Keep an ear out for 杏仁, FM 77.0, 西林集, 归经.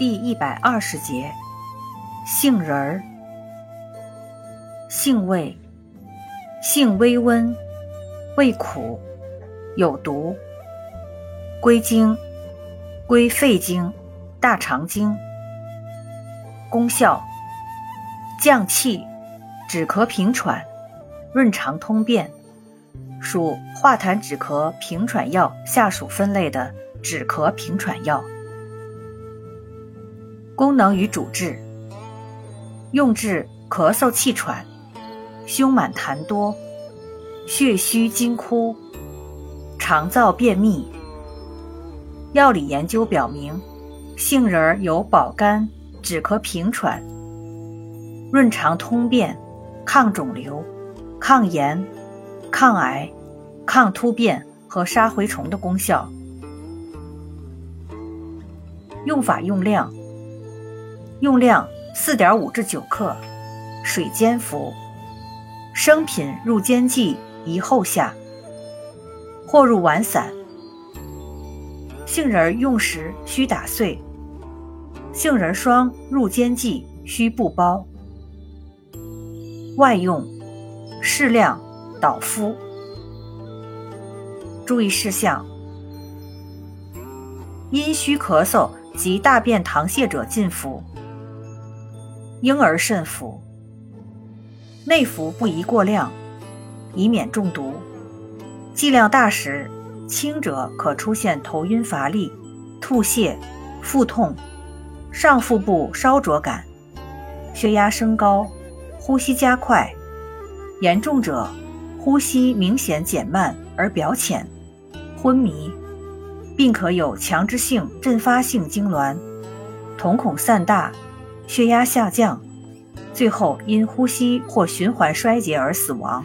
第120节。杏仁儿，性味，性微温，味苦，有毒，归经，归肺经、大肠经。功效，降气，止咳平喘，润肠通便，属化痰止咳平喘药下属分类的止咳平喘药。功能与主治，用治咳嗽气喘、胸满痰多、血虚津枯、肠燥便秘。药理研究表明，杏仁有保肝、止咳平喘、润肠通便、抗肿瘤、抗炎、抗癌、抗突变和杀蛔虫的功效。用法用量，4.5 至9克，水煎服，生品入煎剂宜后下，或入丸散。杏仁用时需打碎，杏仁霜入煎剂需不包。外用，适量捣敷。注意事项：阴虚咳嗽及大便溏泻者禁服，婴儿慎服，内服不宜过量，以免中毒。剂量大时，轻者可出现头晕乏力、吐泻、腹痛、上腹部烧灼感、血压升高、呼吸加快，严重者呼吸明显减慢而表浅、昏迷，并可有强直性阵发性痉挛、瞳孔散大、血压下降，最后因呼吸或循环衰竭而死亡。